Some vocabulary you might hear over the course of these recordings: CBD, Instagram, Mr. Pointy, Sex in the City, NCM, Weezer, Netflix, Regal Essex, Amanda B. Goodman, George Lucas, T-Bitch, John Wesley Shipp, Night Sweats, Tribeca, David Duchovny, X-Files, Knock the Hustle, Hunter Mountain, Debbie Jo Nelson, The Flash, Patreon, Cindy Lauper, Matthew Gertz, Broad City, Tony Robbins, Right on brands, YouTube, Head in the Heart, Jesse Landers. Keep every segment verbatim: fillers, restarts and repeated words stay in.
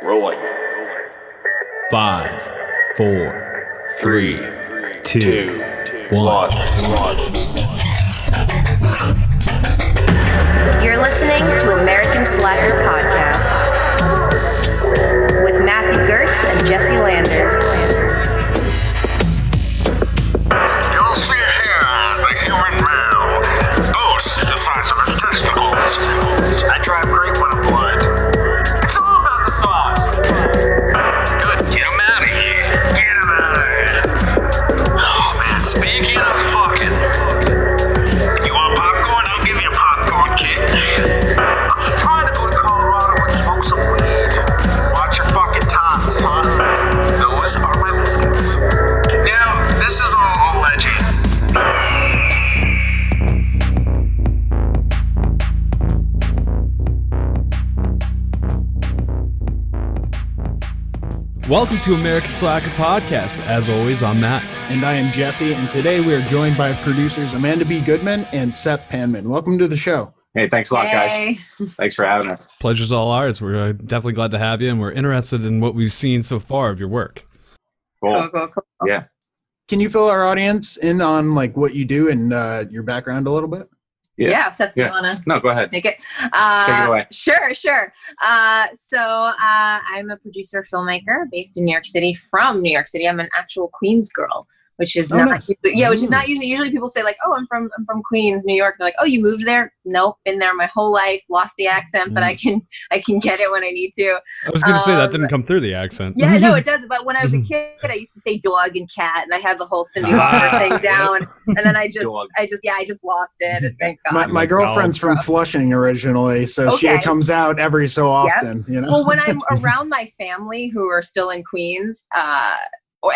Rolling. Five, four, three, two, two one. You're listening to American Slacker Podcast with Matthew Gertz and Jesse Landers. You'll see here the human male boasts the size of his testicles. I drive great when I'm blind. It's all about the sauce. Good, get him out of here. Get him out of here. Oh man, speaking of fucking, you want popcorn? I'll give you a popcorn kit. I'm just trying to go to Colorado and smoke some weed. Watch your fucking tots, huh? Those are my biscuits. Now, this is all a legend. Welcome to American Slacker Podcast. As always, I'm Matt. And I am Jesse, and today we are joined by producers Amanda B. Goodman and Seth Panman. Welcome to the show. Hey, thanks a lot, hey. guys. Thanks for having us. Pleasure's all ours. We're definitely glad to have you, and we're interested in what we've seen so far of your work. Cool. Cool, cool, cool. Yeah. Can you fill our audience in on like what you do and uh, your background a little bit? Yeah, yeah Seth, yeah. you wanna? No, go ahead. Take it. Uh, take it away. Sure, sure. Uh, so uh, I'm a producer, filmmaker based in New York City. From New York City, I'm an actual Queens girl, which is oh, not nice. usually, yeah, which is not usually. Usually people say like, oh, I'm from I'm from Queens, New York. They're like, oh, you moved there? Nope, been there my whole life. Lost the accent, mm. but I can I can get it when I need to. I was gonna um, say that didn't come through the accent. Yeah, no, it doesn't. But when I was a kid, I used to say dog and cat, and I had the whole Cindy Lauper thing down. And then I just, dog. I just, yeah, I just lost it. And thank God. My, my girlfriend's from Flushing originally, so okay. she comes out every so often. Yep. You know? Well, when I'm around my family who are still in Queens, uh,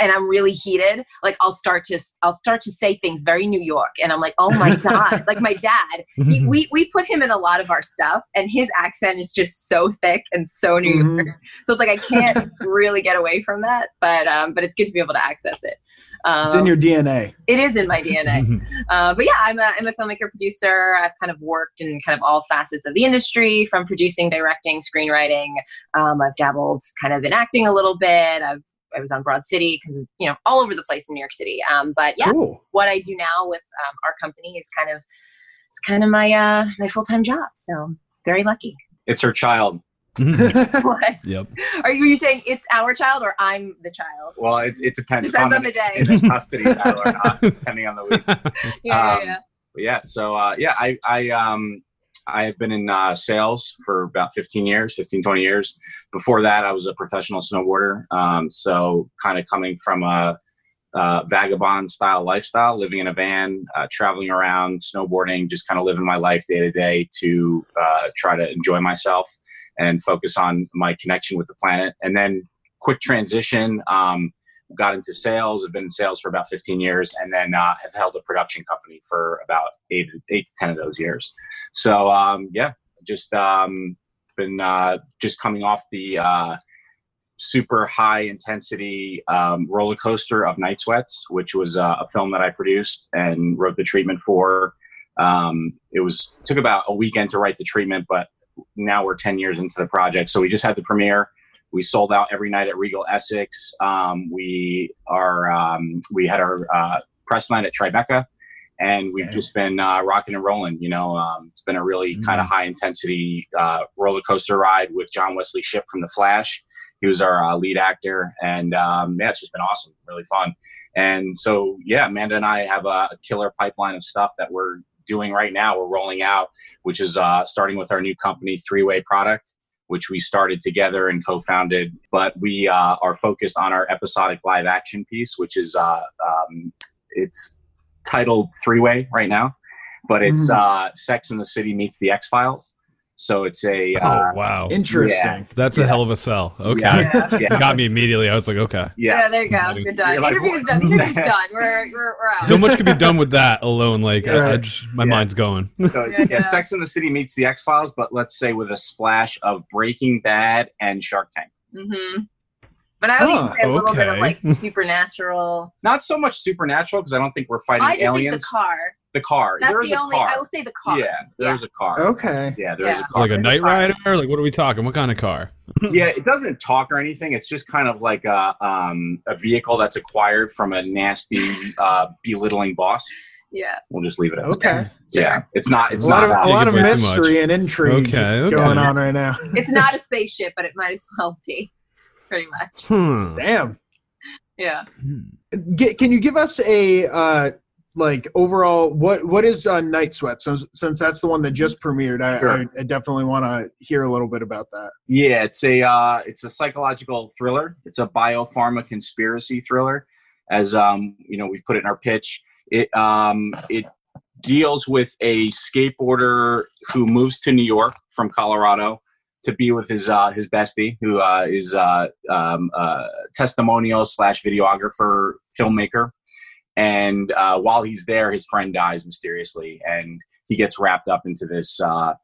and I'm really heated, like I'll start to I'll start to say things very New York, and I'm like, oh my God. Like my dad, he, we we put him in a lot of our stuff, and his accent is just so thick and so New mm-hmm. York. So it's like I can't really get away from that, but um, but it's good to be able to access it. Um, it's in your D N A. It is in my D N A. uh, but yeah, I'm a I'm a filmmaker producer. I've kind of worked in kind of all facets of the industry, from producing, directing, screenwriting. Um, I've dabbled kind of in acting a little bit. I've I was on Broad City, you know, all over the place in New York City. Um, but yeah, cool. What I do now with um, our company is kind of, it's kind of my, uh, my full-time job. So I'm very lucky. It's her child. What? Yep. Are you, are you saying it's our child or I'm the child? Well, it, it depends, depends on, on the day. It, it custody or not, depending on the week. Yeah, um, yeah, yeah. Yeah. So uh, yeah, I, I, um, I have been in uh, sales for about fifteen years, fifteen, twenty years. Before that, I was a professional snowboarder. Um, so kind of coming from a, a vagabond style lifestyle, living in a van, uh, traveling around, snowboarding, just kind of living my life day to day to uh, try to enjoy myself and focus on my connection with the planet. And then quick transition, um, got into sales. I've been in sales for about fifteen years, and then uh, have held a production company for about eight, eight to ten of those years. So um, yeah, just um, been uh, just coming off the uh, super high intensity um, roller coaster of Night Sweats, which was uh, a film that I produced and wrote the treatment for. Um, it was took about a weekend to write the treatment, but now we're ten years into the project. So we just had the premiere. We sold out every night at Regal Essex. Um, we are um, we had our uh, press line at Tribeca, and we've okay. just been uh, rocking and rolling. You know, um, it's been a really mm-hmm. kind of high intensity uh, roller coaster ride with John Wesley Shipp from The Flash. He was our uh, lead actor, and um, yeah, it's just been awesome, really fun. And so yeah, Amanda and I have a killer pipeline of stuff that we're doing right now. We're rolling out, which is uh, starting with our new company, Three Way Product, which we started together and co-founded, but we uh, are focused on our episodic live action piece, which is uh, um, it's titled Three Way right now, but it's mm. uh, Sex in the City meets the X-Files. So it's a oh uh, wow, interesting. Yeah. That's yeah. a hell of a sell. Okay, yeah. Yeah. Yeah. Got me immediately. I was like, okay, yeah, yeah there you go. Good done. Like, Interview's done. Interview's done. We're, we're we're out. So much could be done with that alone. Like, yeah. I, I just, my yeah. mind's going. So, yeah, yeah. yeah, Sex in the City meets the X-Files, but let's say with a splash of Breaking Bad and Shark Tank. Mm-hmm. But I would oh, even say a little okay. bit of like supernatural. Not so much supernatural because I don't think we're fighting I just aliens. Think the car. The car. That's there is the a only. Car. I will say the car. Yeah, there's yeah. a car. Okay. Yeah, there's yeah. a car. Like a Night Rider. Like what are we talking? What kind of car? Yeah, it doesn't talk or anything. It's just kind of like a um a vehicle that's acquired from a nasty uh, belittling boss. Yeah. We'll just leave it at that. Okay. Yeah. It's not it's a lot not of, a lot of mystery and intrigue okay, okay. going on right now. It's not a spaceship, but it might as well be. Pretty much. Hmm. Damn. Yeah. Get, can you give us a uh like overall what what is uh, Night Sweats? So, since that's the one that just premiered, I, sure. I, I definitely want to hear a little bit about that. Yeah, it's a uh, it's a psychological thriller. It's a biopharma conspiracy thriller, as um you know we've put it in our pitch. It um it deals with a skateboarder who moves to New York from Colorado to be with his uh, his bestie, who uh, is uh, um, uh, testimonial slash videographer filmmaker. And uh, while he's there, his friend dies mysteriously, and he gets wrapped up into this uh,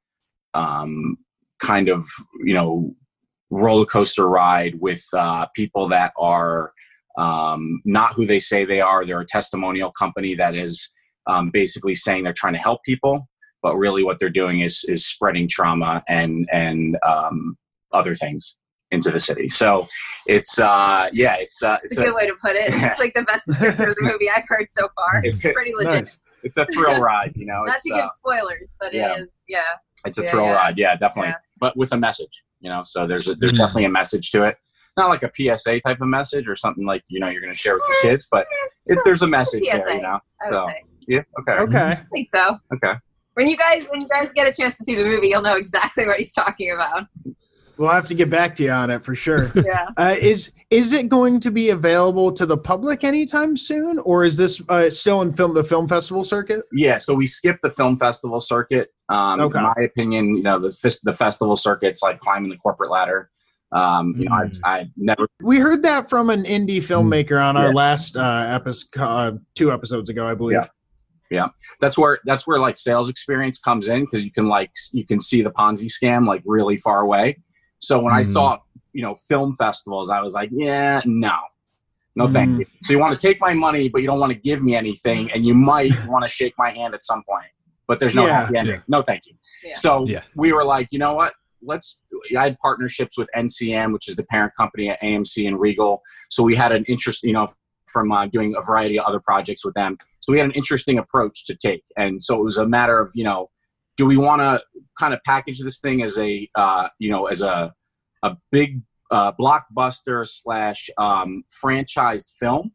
um, kind of you know roller coaster ride with uh, people that are um, not who they say they are. They're a testimonial company that is um, basically saying they're trying to help people, but really what they're doing is is spreading trauma and and um, other things into the city. So it's uh yeah it's uh it's, it's a good a, way to put it. It's like the best description of the movie I've heard so far. It's a, pretty legit. Nice. It's a thrill ride, you know. Not it's, to give uh, spoilers, but yeah. it is yeah. It's a yeah, thrill yeah. ride, yeah, definitely. Yeah. But with a message, you know. So there's a, there's definitely a message to it. Not like a P S A type of message or something like you know you're going to share with your kids, but it, there's a message a P S A, there, you know. So I yeah, okay, okay, I think so. Okay. When you guys when you guys get a chance to see the movie, you'll know exactly what he's talking about. We'll have to get back to you on it for sure. Yeah. Uh, is is it going to be available to the public anytime soon, or is this uh, still in film the film festival circuit? Yeah, so we skipped the film festival circuit. Um, okay. In my opinion, you know, the f- the festival circuit's like climbing the corporate ladder. Um, you mm. know, I've, I've never. We heard that from an indie filmmaker on yeah. our last uh, episode, uh, two episodes ago, I believe. Yeah. Yeah, that's where that's where like sales experience comes in because you can like you can see the Ponzi scam like really far away. So when mm. I saw, you know, film festivals, I was like, yeah, no, no, mm. thank you. So you want to take my money, but you don't want to give me anything. And you might want to shake my hand at some point, but there's no yeah. happy ending. Yeah. No, thank you. Yeah. So yeah. we were like, you know what, let's, I had partnerships with N C M, which is the parent company at A M C and Regal. So we had an interest, you know, from uh, doing a variety of other projects with them. So we had an interesting approach to take. And so it was a matter of, you know, do we want to kind of package this thing as a, uh, you know, as a a big uh, blockbuster slash um, franchised film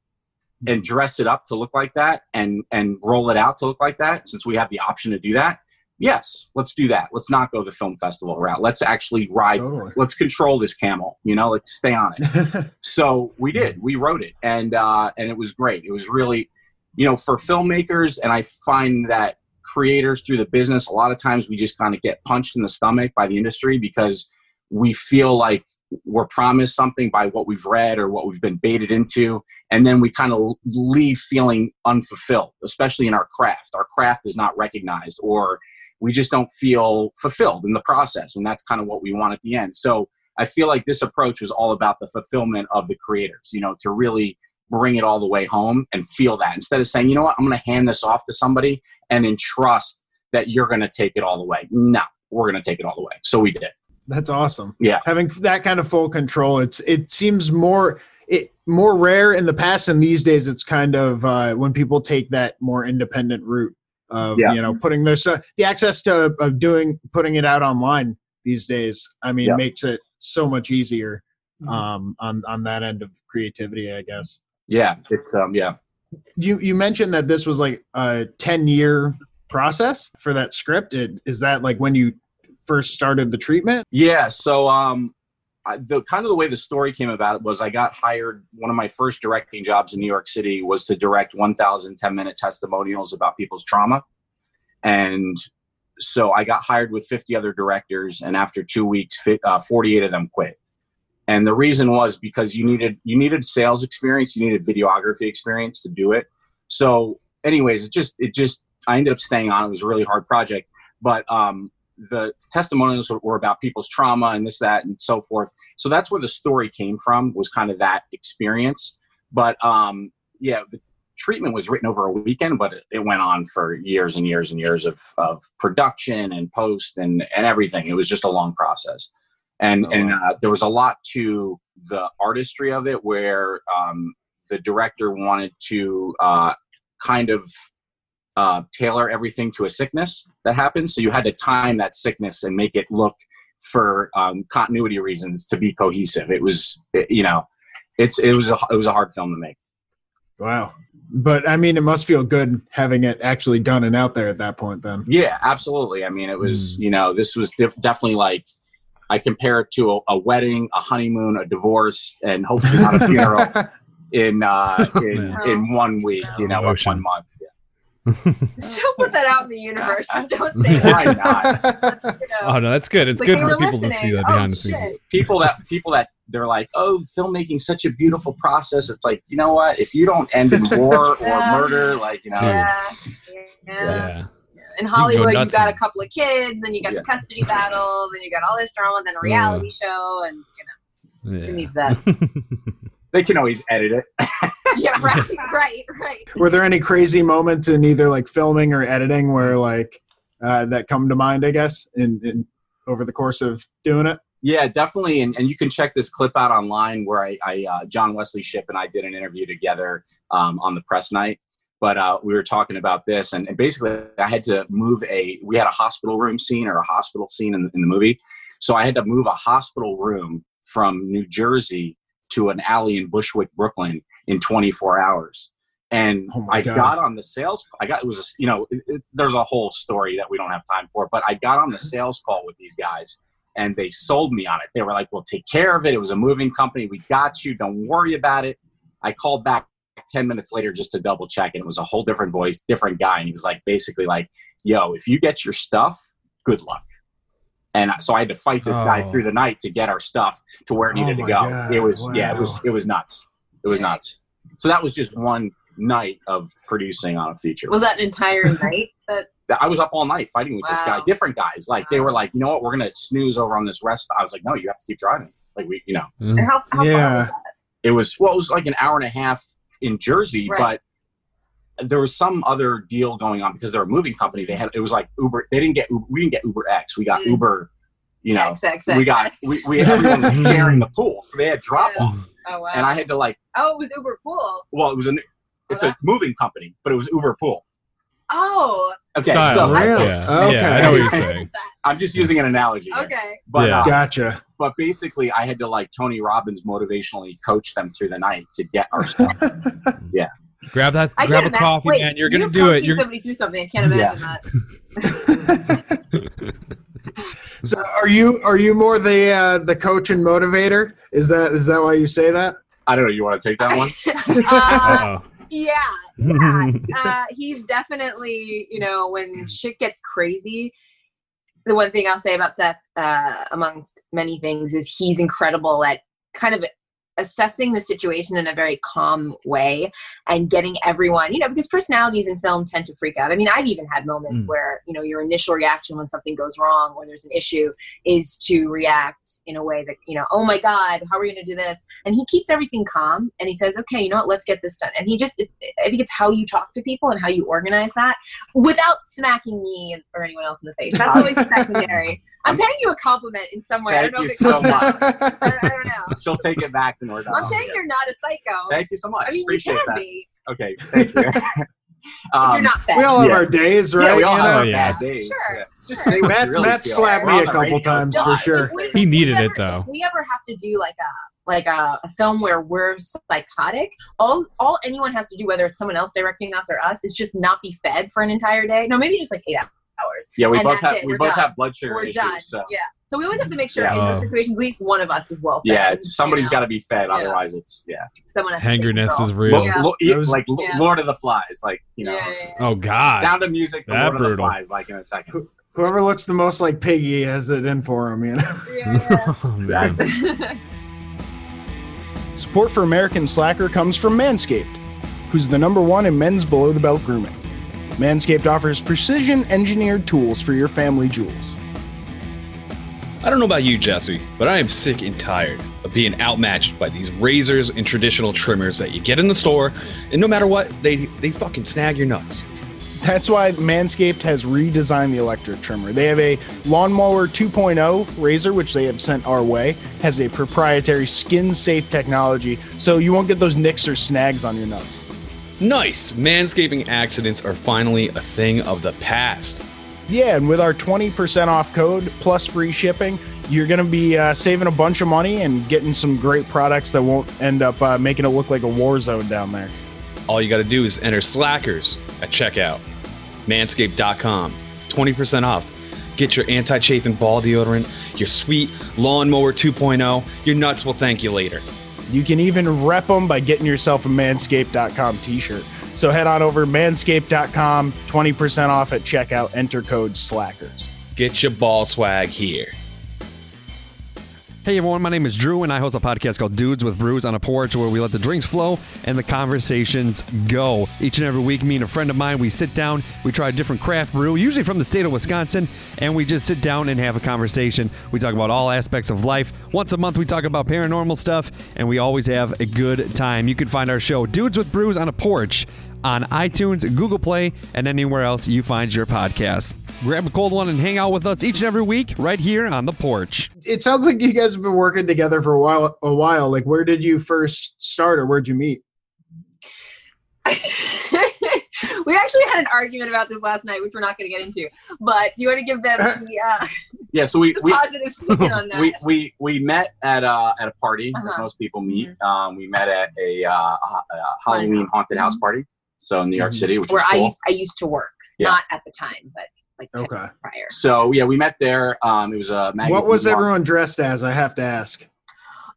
and dress it up to look like that and and roll it out to look like that since we have the option to do that? Yes, let's do that. Let's not go the film festival route. Let's actually ride. Oh. Let's control this camel, you know, let's stay on it. So we did. We wrote it and uh, and it was great. It was really, you know, for filmmakers, and I find that creators through the business, a lot of times we just kind of get punched in the stomach by the industry because we feel like we're promised something by what we've read or what we've been baited into. And then we kind of leave feeling unfulfilled, especially in our craft. Our craft is not recognized or we just don't feel fulfilled in the process. And that's kind of what we want at the end. So I feel like this approach was all about the fulfillment of the creators, you know, to really bring it all the way home and feel that instead of saying, you know what, I'm going to hand this off to somebody and entrust that you're going to take it all the way. No, we're going to take it all the way. So we did. That's awesome. Yeah. Having that kind of full control. It's, it seems more, it more rare in the past. And these days it's kind of uh, when people take that more independent route of, yeah. you know, putting their, so the access to of doing, putting it out online these days, I mean, yeah. makes it so much easier um, on, on that end of creativity, I guess. Yeah, it's um, yeah. You you mentioned that this was like a ten year process for that script. It, is that like when you first started the treatment? Yeah. So um, I, the kind of the way the story came about was I got hired. One of my first directing jobs in New York City was to direct one thousand ten minute testimonials about people's trauma, and so I got hired with fifty other directors, and after two weeks, uh, forty-eight of them quit. And the reason was because you needed you needed sales experience, you needed videography experience to do it. So anyways, it just, it just, I ended up staying on. It was a really hard project, but um, the testimonials were about people's trauma and this, that, and so forth. So that's where the story came from, was kind of that experience. But um, yeah, the treatment was written over a weekend, but it, it went on for years and years and years of, of production and post and, and everything. It was just a long process. And, oh, wow. and uh, there was a lot to the artistry of it where um, the director wanted to uh, kind of uh, tailor everything to a sickness that happened. So you had to time that sickness and make it look, for um, continuity reasons, to be cohesive. It was, it, you know, it's, it was, a, it was a hard film to make. Wow. But I mean, it must feel good having it actually done and out there at that point then. Yeah, absolutely. I mean, it was, mm. you know, this was def- definitely like, I compare it to a, a wedding, a honeymoon, a divorce, and hopefully not a funeral in uh, in, oh, in one week, no. you know, or one month. Yeah. Don't put that out in the universe. Don't say that. Why not? You know, oh no, that's good. It's good for people listening. to see that behind oh, the scenes. People that people that they're like, oh, filmmaking's such a beautiful process. It's like, you know what? If you don't end in war yeah. or murder, like you know, yeah. yeah. yeah. In Hollywood, you, go you got a couple of kids, then you got yeah. the custody battle, then you got all this drama, then a reality yeah. show, and you know, yeah. who needs that? They can always edit it. yeah, right, right, right. Were there any crazy moments in either like filming or editing where like uh, that come to mind? I guess in, in over the course of doing it. Yeah, definitely, and and you can check this clip out online where I, I uh, John Wesley Shipp and I did an interview together um, on the press night. But uh, we were talking about this, and, and basically I had to move a, we had a hospital room scene or a hospital scene in, in the movie. So I had to move a hospital room from New Jersey to an alley in Bushwick, Brooklyn in twenty-four hours. And oh I God. got on the sales, I got, it was, a, you know, it, it, there's a whole story that we don't have time for, but I got on the sales call with these guys and they sold me on it. They were like, well, take care of it. It was a moving company. We got you. Don't worry about it. I called back ten minutes later just to double check, and it was a whole different voice, different guy, and he was like basically like, yo, if you get your stuff, good luck. And so I had to fight this oh. guy through the night to get our stuff to where it needed oh to go. God. It was wow. yeah it was it was nuts it was nuts so that was just one night of producing on a feature. Was that an entire night? That I was up all night fighting with wow. this guy, different guys, like wow. they were like, you know what, we're gonna snooze over on this rest. I was like, no, you have to keep driving, like we you know mm. and how, how yeah. far was that? It was well it was like an hour and a half in Jersey, right. but there was some other deal going on because they're a moving company. They had, it was like Uber. They didn't get, we didn't get Uber X. We got mm. Uber, you know, X, X, X, we got, X. we, we had everyone sharing the pool. So they had drop offs. Oh, wow. And I had to like, Oh, it was Uber pool. Well, it was a, it's oh, that- a moving company, but it was Uber pool. Oh, okay. Style, so really? yeah. Oh, okay. Yeah, I know what you're saying. I'm just using an analogy. Here. Okay. But, yeah. uh, gotcha. But basically, I had to like Tony Robbins motivationally coach them through the night to get our stuff. yeah. Grab that. I grab a imagine. coffee, Wait, man. You're you gonna do it. You're somebody through something. I can't imagine yeah. that. So, are you are you more the uh, the coach and motivator? Is that is that why you say that? I don't know. You want to take that one? uh, oh. Yeah, yeah. Uh, he's definitely, you know, when shit gets crazy, the one thing I'll say about Seth, uh, amongst many things, is he's incredible at kind of assessing the situation in a very calm way and getting everyone, you know, because personalities in film tend to freak out. I mean, I've even had moments mm. where, you know, your initial reaction when something goes wrong or there's an issue is to react in a way that, you know, oh my God, how are we going to do this? And he keeps everything calm and he says, okay, you know what, let's get this done. And he just, I think it's how you talk to people and how you organize that without smacking me or anyone else in the face. That's always secondary. I'm paying you a compliment in some way. Thank I don't know you if so much. I, I don't know. She'll take it back when we're done. I'm saying you're not a psycho. Thank you so much. I mean, Appreciate you can that. be. Okay, thank you. um, you're not that. We all have yeah. our days, right? Yeah, we all have our yeah. bad days. Sure. Yeah. Just say what Matt, you really Matt feel. slapped me a couple times for sure. We, he needed ever, it though. If we ever have to do like a like a, a film where we're psychotic, all all anyone has to do, whether it's someone else directing us or us, is just not be fed for an entire day. No, maybe just like eight hours. Hours. Yeah, we and both have it. we We're both done. have blood sugar We're issues. Done. So yeah, so we always have to make sure yeah. in those situations, at least one of us is well fed. Yeah, it's, somebody's you know? got to be fed, yeah. otherwise it's yeah. Someone has hangerness is real. Lo- yeah. lo- it was, like yeah. Lord of the Flies, like you know. Yeah, yeah, yeah. Oh God. Down to music to that Lord brutal. of the Flies, like in a second. Wh- whoever looks the most like Piggy has it in for him, you know. Yeah. oh, exactly. Support for American Slacker comes from Manscaped, who's the number one in men's below the belt grooming. Manscaped offers precision-engineered tools for your family jewels. I don't know about you, Jesse, but I am sick and tired of being outmatched by these razors and traditional trimmers that you get in the store, and no matter what, they they fucking snag your nuts. That's why Manscaped has redesigned the electric trimmer. They have a Lawnmower two point oh razor, which they have sent our way, has a proprietary skin-safe technology, so you won't get those nicks or snags on your nuts. Nice! Manscaping accidents are finally a thing of the past. Yeah, and with our twenty percent off code plus free shipping, you're going to be uh, saving a bunch of money and getting some great products that won't end up uh, making it look like a war zone down there. All you got to do is enter Slackers at checkout. manscaped dot com. twenty percent off. Get your anti-chafing ball deodorant, your sweet Lawnmower two point oh. Your nuts will thank you later. You can even rep them by getting yourself a manscaped dot com t-shirt. So head on over to manscaped dot com, twenty percent off at checkout, enter code SLACKERS. Get your ball swag here. Hey everyone, my name is Drew and I host a podcast called Dudes with Brews on a Porch, where we let the drinks flow and the conversations go. Each and every week, me and a friend of mine, we sit down, we try a different craft brew, usually from the state of Wisconsin, and we just sit down and have a conversation. We talk about all aspects of life. Once a month, we talk about paranormal stuff, and we always have a good time. You can find our show, Dudes with Brews on a Porch, on iTunes, Google Play, and anywhere else you find your podcast. Grab a cold one and hang out with us each and every week right here on the porch. It sounds like you guys have been working together for a while. A while. Like, where did you first start or where'd you meet? We actually had an argument about this last night, which we're not going to get into. But do you want to give them the, uh, yeah, so we, the we, positive spin on that? We, we, we met at, uh, at a party, uh-huh. as most people meet. Mm-hmm. Um, we met at a, uh, a Halloween house. haunted house party, so in New York mm-hmm. City, which Where is cool. I used, I used to work, yeah. not at the time, but... Like okay. Prior. So yeah, we met there. Um, it was a magazine. What was everyone on. dressed as? I have to ask.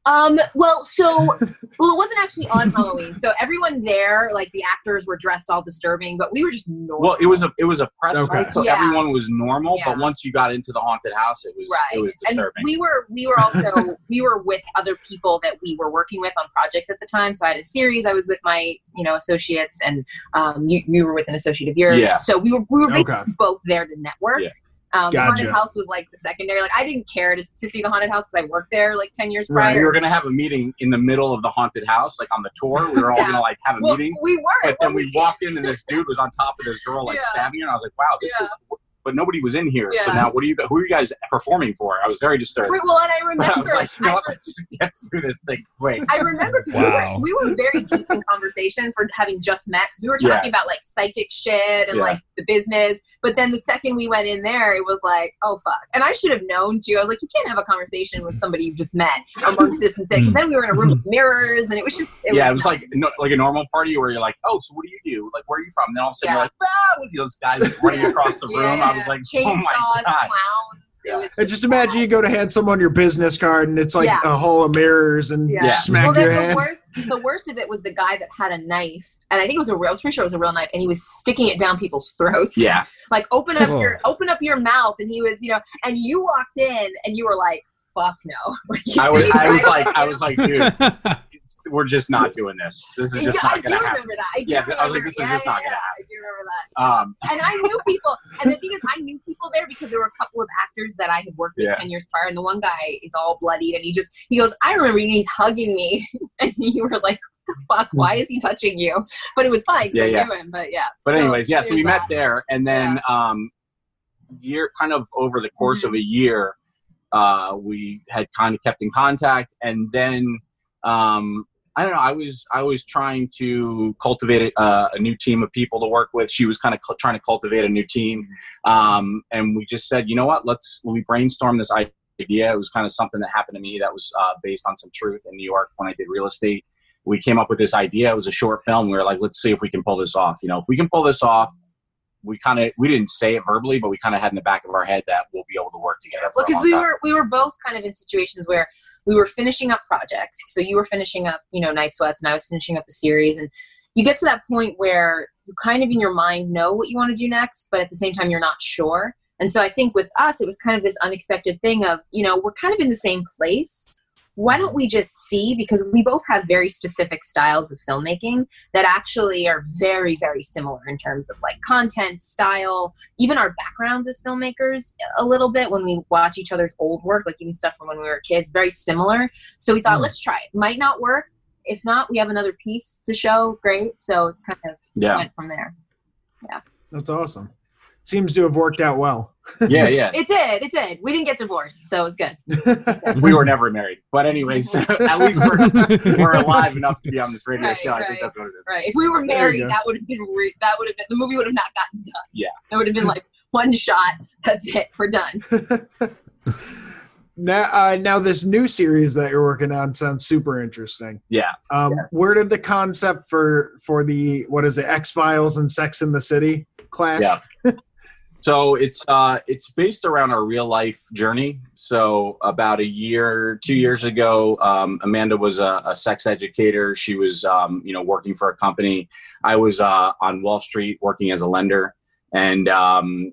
Um, well, so well, it wasn't actually on Halloween. So everyone there, like the actors, were dressed all disturbing, but we were just normal. Well, it was a it was a press okay. night, so yeah. everyone was normal. Yeah. But once you got into the haunted house, it was right. it was disturbing. And we were we were also we were with other people that we were working with on projects at the time. So I had a series. I was with my you know associates, and um, you you were with an associate of yours. Yeah. So we were we were okay. both there to network. Yeah. Um, gotcha. The haunted house was like the secondary. Like I didn't care to, to see the haunted house because I worked there like ten years prior. Right. We were gonna have a meeting in the middle of the haunted house, like on the tour. We were all yeah. gonna like have a well, meeting. We were, but then we walked in and this dude was on top of this girl, like yeah. stabbing her. And I was like, wow, this yeah. is. But nobody was in here. Yeah. So now, what do you? Who are you guys performing for? I was very disturbed. Well, and I remember. I was like, you know what? Let's just get through this thing. Wait. I remember because wow. we, we were very deep in conversation for having just met. Because we were talking yeah. about like psychic shit and yeah. like the business. But then the second we went in there, it was like, oh fuck. And I should have known too. I was like, you can't have a conversation with somebody you just met amongst this and that. Because then we were in a room with mirrors, and it was just. It yeah, was it was nuts. like no, like a normal party where you're like, oh, so what do you do? Like, where are you from? And then all of a sudden yeah. you're like, ah, with those guys running across the room. Yeah. I was like, chainsaws, oh clowns. It was just, and just imagine wow. you go to hand someone your business card and it's like yeah. a hall of mirrors and yeah. smack well, your the hand. Worst, the worst of it was the guy that had a knife, and I think it was a real, I was pretty sure it was a real knife, and he was sticking it down people's throats. Yeah. Like, open up oh. your open up your mouth, and he was, you know, and you walked in and you were like, fuck no. I was, I was like, I was like, dude, we're just not doing this. This is just not going to happen. I do remember that. I do yeah, remember. I was like, this yeah, is just yeah, not going to happen. I do remember that. Um, and I knew people. And the thing is, I knew people there because there were a couple of actors that I had worked with yeah. ten years prior. And the one guy is all bloodied. And he just, he goes, I remember you. And he's hugging me. And you were like, what the fuck? Why is he touching you? But it was fine. Yeah, yeah. I knew him. But yeah. But so, anyways, yeah. So we met there. And then yeah. um, year, kind of over the course mm-hmm. of a year, uh, we had kind of kept in contact. And then... Um, I don't know. I was I was trying to cultivate a, uh, a new team of people to work with. She was kind of cl- trying to cultivate a new team, um, and we just said, you know what? Let's let me brainstorm this idea. It was kind of something that happened to me that was uh, based on some truth in New York when I did real estate. We came up with this idea. It was a short film. We were like, let's see if we can pull this off. You know, if we can pull this off. We kind of we didn't say it verbally, but we kind of had in the back of our head that we'll be able to work together. Well, because we time. were we were both kind of in situations where we were finishing up projects. So you were finishing up, you know, Night Sweats, and I was finishing up the series. And you get to that point where you kind of in your mind know what you want to do next, but at the same time you're not sure. And so I think with us, it was kind of this unexpected thing of, you know, we're kind of in the same place. why don't we just see, because we both have very specific styles of filmmaking that actually are very, very similar in terms of like content, style, even our backgrounds as filmmakers a little bit when we watch each other's old work, like even stuff from when we were kids, very similar. So we thought, mm. let's try it. Might not work. If not, we have another piece to show. Great. So it kind of yeah. went from there. Yeah. That's awesome. Seems to have worked out well. Yeah, yeah. It did, it did. We didn't get divorced, so it was good. It was good. We were never married. But anyway, so at least we're, we're alive enough to be on this radio right, show. Right. I think that's what it is. Right. If we were married, that would have been, re- that would have been, the movie would have not gotten done. Yeah. It would have been like one shot, that's it, we're done. Now, uh, now this new series that you're working on sounds super interesting. Yeah. Um, yeah. Where did the concept for, for the, what is it, X-Files and Sex in the City clash? Yeah. So it's uh, it's based around our real life journey. So about a year, two years ago, um, Amanda was a, a sex educator. She was, um, you know, working for a company. I was uh, on Wall Street working as a lender, and um,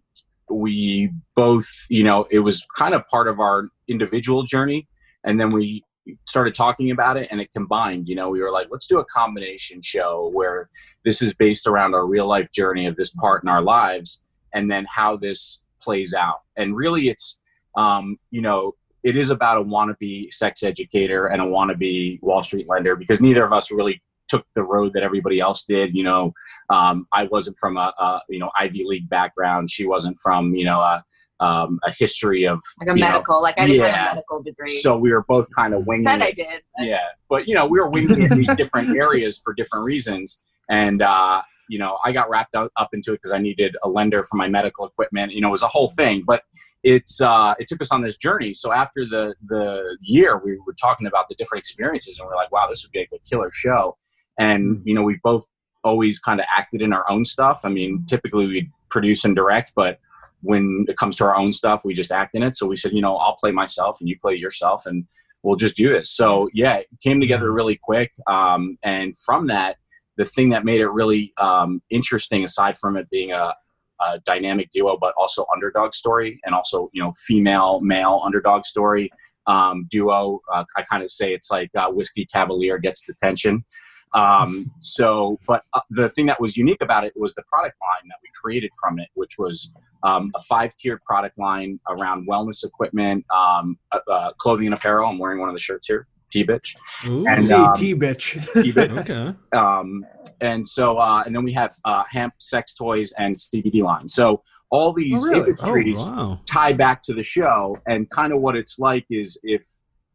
we both, you know, it was kind of part of our individual journey. And then we started talking about it, and it combined. You know, we were like, let's do a combination show where this is based around our real life journey of this part in our lives, and then how this plays out. And really it's, um, you know, it is about a wannabe sex educator and a wannabe Wall Street lender, because neither of us really took the road that everybody else did. You know, um, I wasn't from a, a, you know, Ivy League background. She wasn't from, you know, a, um, a history of like a medical, know, like I didn't yeah. have a medical degree. So we were both kind of winging Said it. I did. But. Yeah. But you know, we were winging in these different areas for different reasons. And, uh, you know, I got wrapped up into it because I needed a lender for my medical equipment. You know, it was a whole thing, but it's uh, it took us on this journey. So after the the year, we were talking about the different experiences, and we're like, wow, this would be like a killer show. And, you know, we both always kind of acted in our own stuff. I mean, typically we produce and direct, but when it comes to our own stuff, we just act in it. So we said, you know, I'll play myself and you play yourself, and we'll just do this. So, yeah, it came together really quick. Um, and from that, the thing that made it really um, interesting, aside from it being a, a dynamic duo, but also underdog story, and also, you know, female, male underdog story um, duo. Uh, I kind of say it's like uh, Whiskey Cavalier gets the tension. Um, so, but uh, the thing that was unique about it was the product line that we created from it, which was um, a five-tiered product line around wellness equipment, um, uh, clothing and apparel. I'm wearing one of the shirts here. T-Bitch. Ooh, and see, um, T-Bitch. T-Bitch. Okay. Um, and so, uh, and then we have uh, hemp, sex toys, and C B D line. So all these oh, really? industries oh, wow. tie back to the show, and kind of what it's like is if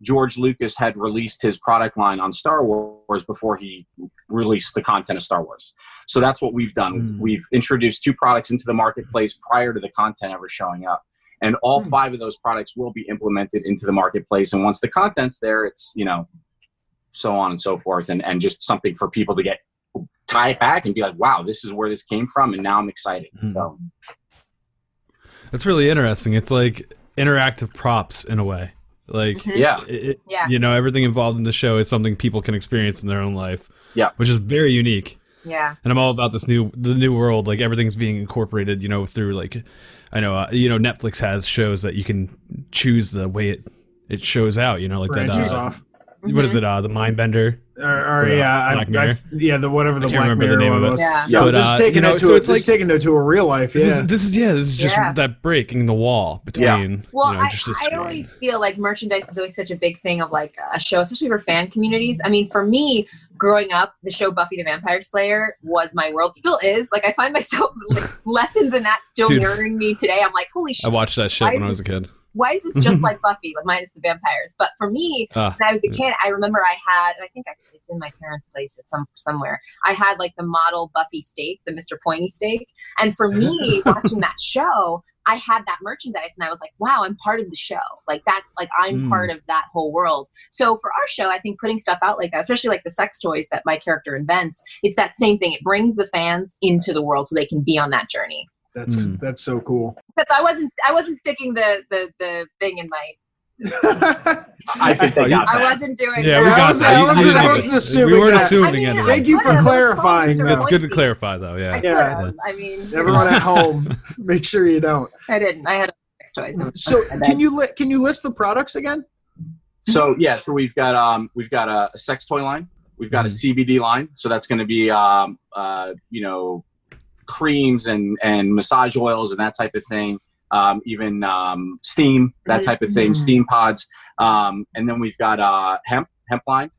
George Lucas had released his product line on Star Wars before he released the content of Star Wars. So that's what we've done. Mm. We've introduced two products into the marketplace prior to the content ever showing up. And all five of those products will be implemented into the marketplace. And once the content's there, it's, you know, so on and so forth. And, and just something for people to get, tie it back and be like, wow, this is where this came from. And now I'm excited. Mm-hmm. So that's really interesting. It's like interactive props in a way. Like, mm-hmm. yeah. It, yeah, you know, everything involved in the show is something people can experience in their own life. Yeah. Which is very unique. Yeah. And I'm all about this new, the new world. Like everything's being incorporated, you know, through like, I know, uh, you know, Netflix has shows that you can choose the way it, it shows out, you know, like Branches that. Uh, off. What mm-hmm. is it? Uh, the Mindbender. Or, or the, yeah, Black I, I, yeah, the whatever the I can't Black Mirror the name one of it. Yeah. yeah. But, uh, this is taking you know, it to so it's like, taking it to a real life. Yeah. This is this is yeah, this is just yeah. that breaking the wall between. Yeah. Well, you know, I, just I always feel like merchandise is always such a big thing of like a show, especially for fan communities. I mean, for me, growing up, the show Buffy the Vampire Slayer was my world. Still is. Like I find myself like, lessons in that still Dude, mirroring me today. I'm like, holy shit! I watched that shit when I was a kid. Why is this just like Buffy, like minus the vampires? But for me, uh, when I was a kid, I remember I had, and I think I, it's in my parents' place at some somewhere, I had like the model Buffy steak, the Mister Pointy steak. And for me, watching that show, I had that merchandise and I was like, wow, I'm part of the show. Like that's like, I'm mm. part of that whole world. So for our show, I think putting stuff out like that, especially like the sex toys that my character invents, it's that same thing. It brings the fans into the world so they can be on that journey. That's mm. that's so cool. That's, I wasn't I wasn't sticking the the, the thing in my. I think they got I that. wasn't doing. Yeah, that. we got that. I wasn't, I wasn't, I wasn't assuming. We weren't that. assuming I mean, anything. Thank you for clarifying. It's good to clarify, though. Yeah. I, yeah. I mean, everyone at home, make sure you don't. I didn't. I had sex toys. So, so can you li- can you list the products again? So yeah, so we've got um we've got a, a sex toy line, we've got mm-hmm. a C B D line, so that's going to be um uh you know creams and and massage oils and that type of thing, um even um steam, that type of thing, mm-hmm. steam pods, um and then we've got uh hemp hemp line,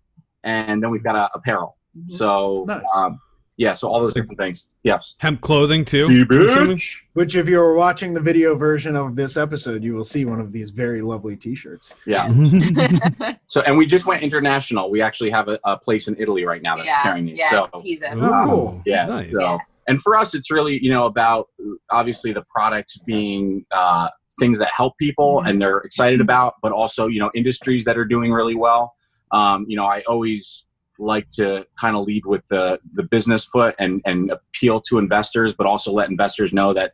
and then we've got a apparel. Mm-hmm. So nice. um Yeah, so all those different things. Yes. Hemp clothing, too. T-Bitch. Which, if you're watching the video version of this episode, you will see one of these very lovely T-shirts. Yeah. So, and we just went international. We actually have a, a place in Italy right now that's yeah, carrying these. Yeah, so, oh, cool. Yeah. Nice. So, and for us, it's really, you know, about, obviously, the products being uh, things that help people and they're excited about, but also, you know, industries that are doing really well. Um, you know, I always like to kind of lead with the, the business foot and, and appeal to investors, but also let investors know that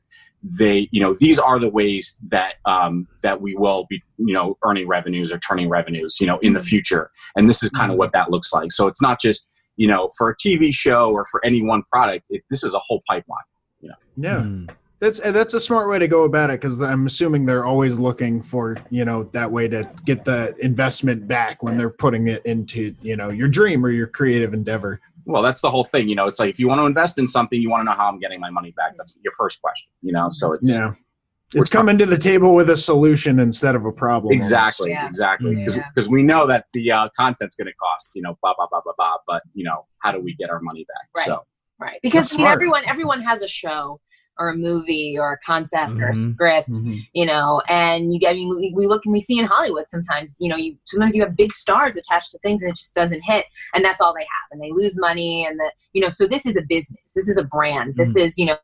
they, you know, these are the ways that, um, that we will be, you know, earning revenues or turning revenues, you know, in the future. And this is kind of what that looks like. So it's not just, you know, for a T V show or for any one product, it, this is a whole pipeline, you know? Yeah. Mm. That's that's a smart way to go about it, because I'm assuming they're always looking for, you know, that way to get the investment back when they're putting it into, you know, your dream or your creative endeavor. Well, that's the whole thing. You know, it's like if you want to invest in something, you want to know how I'm getting my money back. That's your first question, you know, so it's. Yeah. It's coming to the table with a solution instead of a problem. Exactly, yeah. exactly. Because yeah. we know that the uh, content's going to cost, you know, blah, blah, blah, blah, blah. But, you know, how do we get our money back? Right. So. Right, because I mean, everyone everyone has a show or a movie or a concept mm-hmm. or a script, mm-hmm. you know, and you I mean, we, we look and we see in Hollywood sometimes, you know, you sometimes you have big stars attached to things and it just doesn't hit, and that's all they have, and they lose money, and the you know, so this is a business, this is a brand, mm-hmm. this is, you know,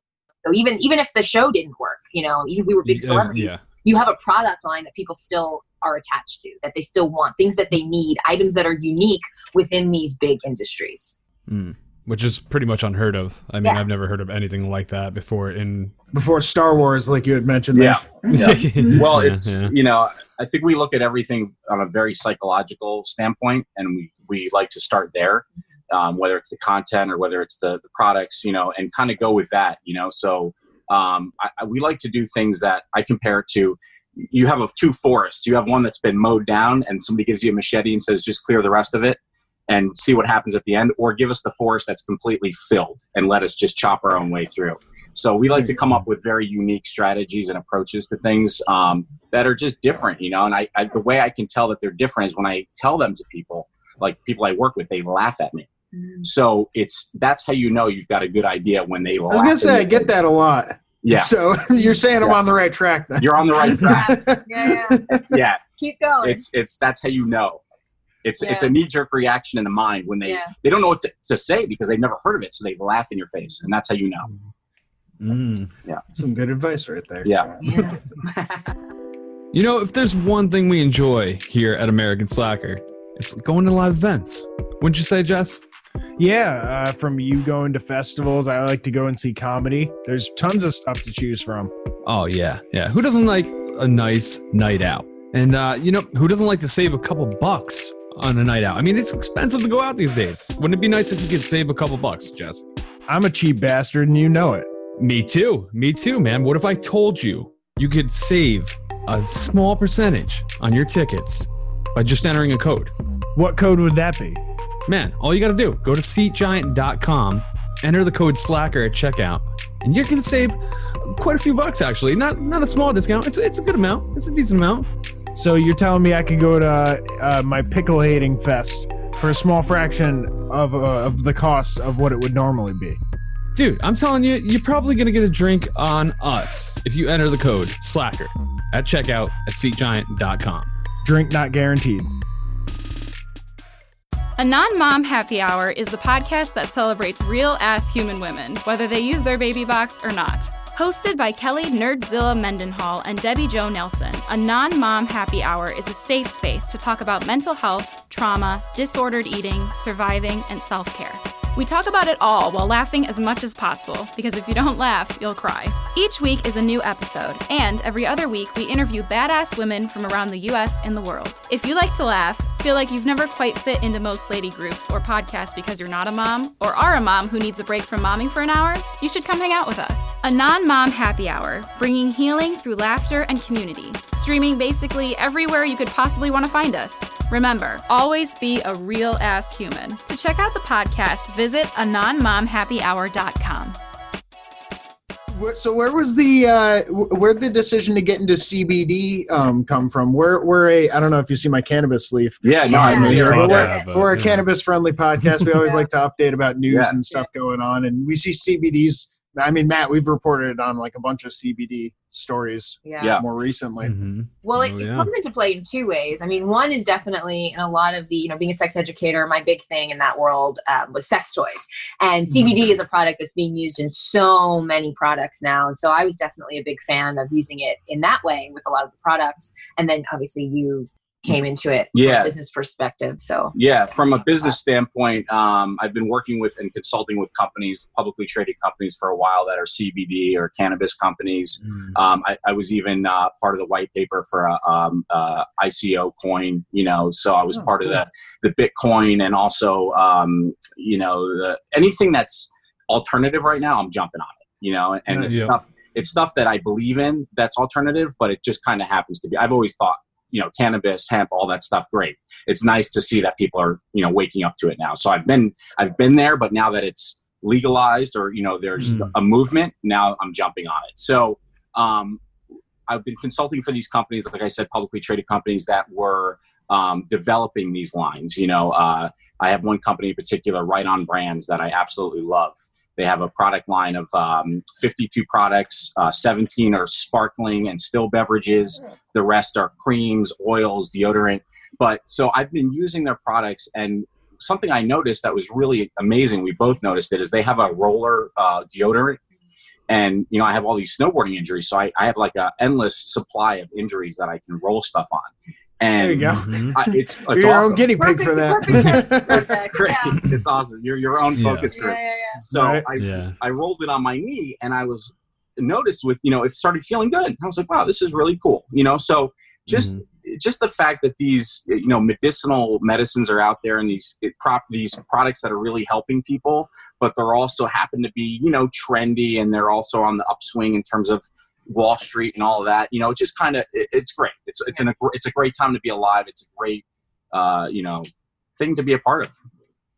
even even if the show didn't work, you know, even if we were big yeah, celebrities, yeah. you have a product line that people still are attached to, that they still want, things that they need, items that are unique within these big industries. Mm. Which is pretty much unheard of. I mean, yeah. I've never heard of anything like that before. In before Star Wars, like you had mentioned. Yeah. yeah. Well, it's, yeah, yeah. you know, I think we look at everything on a very psychological standpoint, and we, we like to start there, um, whether it's the content or whether it's the, the products, you know, and kind of go with that, you know. So um, I, I, we like to do things that I compare to. You have two forests. You have one that's been mowed down, and somebody gives you a machete and says, just clear the rest of it and see what happens at the end, or give us the forest that's completely filled and let us just chop our own way through. So we like to come up with very unique strategies and approaches to things um, that are just different, you know, and I, I, the way I can tell that they're different is when I tell them to people, like people I work with, they laugh at me. Mm. So it's, that's how you know you've got a good idea when they laugh. I was going to say, I get that a lot. Yeah. So you're saying yeah. I'm on the right track then. You're on the right track. yeah. yeah. Yeah. Keep going. It's, it's, that's how you know. It's yeah. it's a knee-jerk reaction in the mind when they, yeah. they don't know what to, to say because they've never heard of it, so they laugh in your face, and that's how you know. Mm. Yeah, some good advice right there. Yeah. yeah. You know, if there's one thing we enjoy here at American Slacker, it's going to live events. Wouldn't you say, Jess? Yeah, uh, from you going to festivals, I like to go and see comedy. There's tons of stuff to choose from. Oh, yeah, yeah. Who doesn't like a nice night out? And, uh, you know, who doesn't like to save a couple bucks on a night out? I mean, it's expensive to go out these days. Wouldn't it be nice if you could save a couple bucks, Jess? I'm a cheap bastard and you know it. Me too. Me too, man. What if I told you you could save a small percentage on your tickets by just entering a code? What code would that be? Man, all you got to do, go to seat giant dot com, enter the code SLACKER at checkout, and you're going to save quite a few bucks, actually. Not not a small discount. It's, it's a good amount. It's a decent amount. So you're telling me I could go to uh, my pickle hating fest for a small fraction of uh, of the cost of what it would normally be? Dude, I'm telling you, you're probably going to get a drink on us if you enter the code SLACKER at checkout at seat giant dot com. Drink not guaranteed. A Non-Mom Happy Hour is the podcast that celebrates real-ass human women, whether they use their baby box or not. Hosted by Kelly Nerdzilla Mendenhall and Debbie Jo Nelson, a Non-Mom Happy Hour is a safe space to talk about mental health, trauma, disordered eating, surviving, and self-care. We talk about it all while laughing as much as possible, because if you don't laugh, you'll cry. Each week is a new episode, and every other week we interview badass women from around the U S and the world. If you like to laugh, Feel like you've never quite fit into most lady groups or podcasts because you're not a mom, or are a mom who needs a break from momming for an hour? You should come hang out with us. A non-mom happy hour, bringing healing through laughter and community. Streaming basically everywhere you could possibly want to find us. Remember, always be a real ass human. To check out the podcast, visit a non mom happy hour dot com. So where was the uh, where did the decision to get into C B D um, come from? We're we're a I don't know if you see my cannabis leaf. Yeah, no, I see here. We're, yeah, but, we're a yeah. cannabis friendly podcast. We always yeah. like to update about news yeah. and stuff going on, and we see C B Ds. I mean, Matt, we've reported on like a bunch of C B D stories yeah. Yeah. more recently. Mm-hmm. Well, it, oh, yeah. it comes into play in two ways. I mean, one is definitely in a lot of the, you know, being a sex educator, my big thing in that world um, was sex toys. And C B D mm-hmm. is a product that's being used in so many products now. And so I was definitely a big fan of using it in that way with a lot of the products. And then obviously you came into it yeah. from a business perspective. So yeah, from a business standpoint, um, I've been working with and consulting with companies, publicly traded companies for a while that are C B D or cannabis companies. Mm. Um, I, I was even uh, part of the white paper for a um, uh, I C O coin, you know, so I was oh, part of yeah. the, the Bitcoin and also, um, you know, the, anything that's alternative right now, I'm jumping on it, you know, and, and uh, it's, yeah. stuff, it's stuff that I believe in that's alternative, but it just kind of happens to be. I've always thought, you know, cannabis, hemp, all that stuff. Great. It's nice to see that people are, you know, waking up to it now. So I've been, I've been there, but now that it's legalized or, you know, there's mm. a movement, now I'm jumping on it. So, um, I've been consulting for these companies, like I said, publicly traded companies that were, um, developing these lines. You know, uh, I have one company in particular, Right on Brands, that I absolutely love. They have a product line of um, fifty-two products, uh, seventeen are sparkling and still beverages. The rest are creams, oils, deodorant. But so I've been using their products, and something I noticed that was really amazing, we both noticed it, is they have a roller uh, deodorant. And, you know, I have all these snowboarding injuries, so I, I have like an endless supply of injuries that I can roll stuff on. And there you go. I, it's it's your awesome. Own guinea pig perfect, for that. Perfect. That's great. Yeah. It's awesome. You're your own focus yeah. group. Yeah, yeah, yeah. So right. I yeah. I rolled it on my knee, and I was noticed with, you know, it started feeling good. I was like, wow, this is really cool. You know, so just mm-hmm. just the fact that these, you know, medicinal medicines are out there, and these it, prop these products that are really helping people, but they're also happen to be, you know, trendy, and they're also on the upswing in terms of Wall Street and all of that, you know, it just kind of, it, it's great. It's it's an it's a great time to be alive. It's a great, uh, you know, thing to be a part of.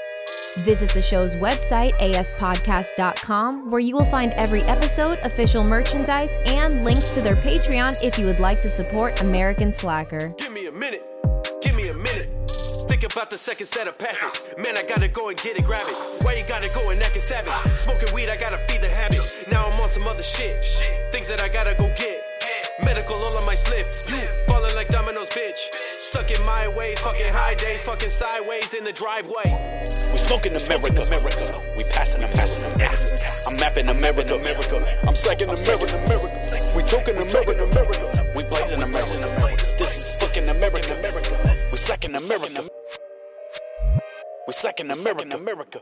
Visit the show's website, a s podcast dot com, where you will find every episode, official merchandise, and links to their Patreon if you would like to support American Slacker. Give me a minute. Give me a minute. Think about the seconds that are passing. Man, I gotta go and get it, grab it. Why you gotta go and act a savage? Smoking weed, I gotta feed the habit. Now I'm on some other shit. Things that I gotta go get. Medical all on my slip, you falling like dominoes, bitch. Stuck in my ways, fucking high days, fucking sideways in the driveway. We smoking America, America. We passing America. Yeah. I'm mapping America, America. I'm slacking America, America. We talking America, America. We blazing America. This is fucking America, America. We slacking America. We slacking America, America.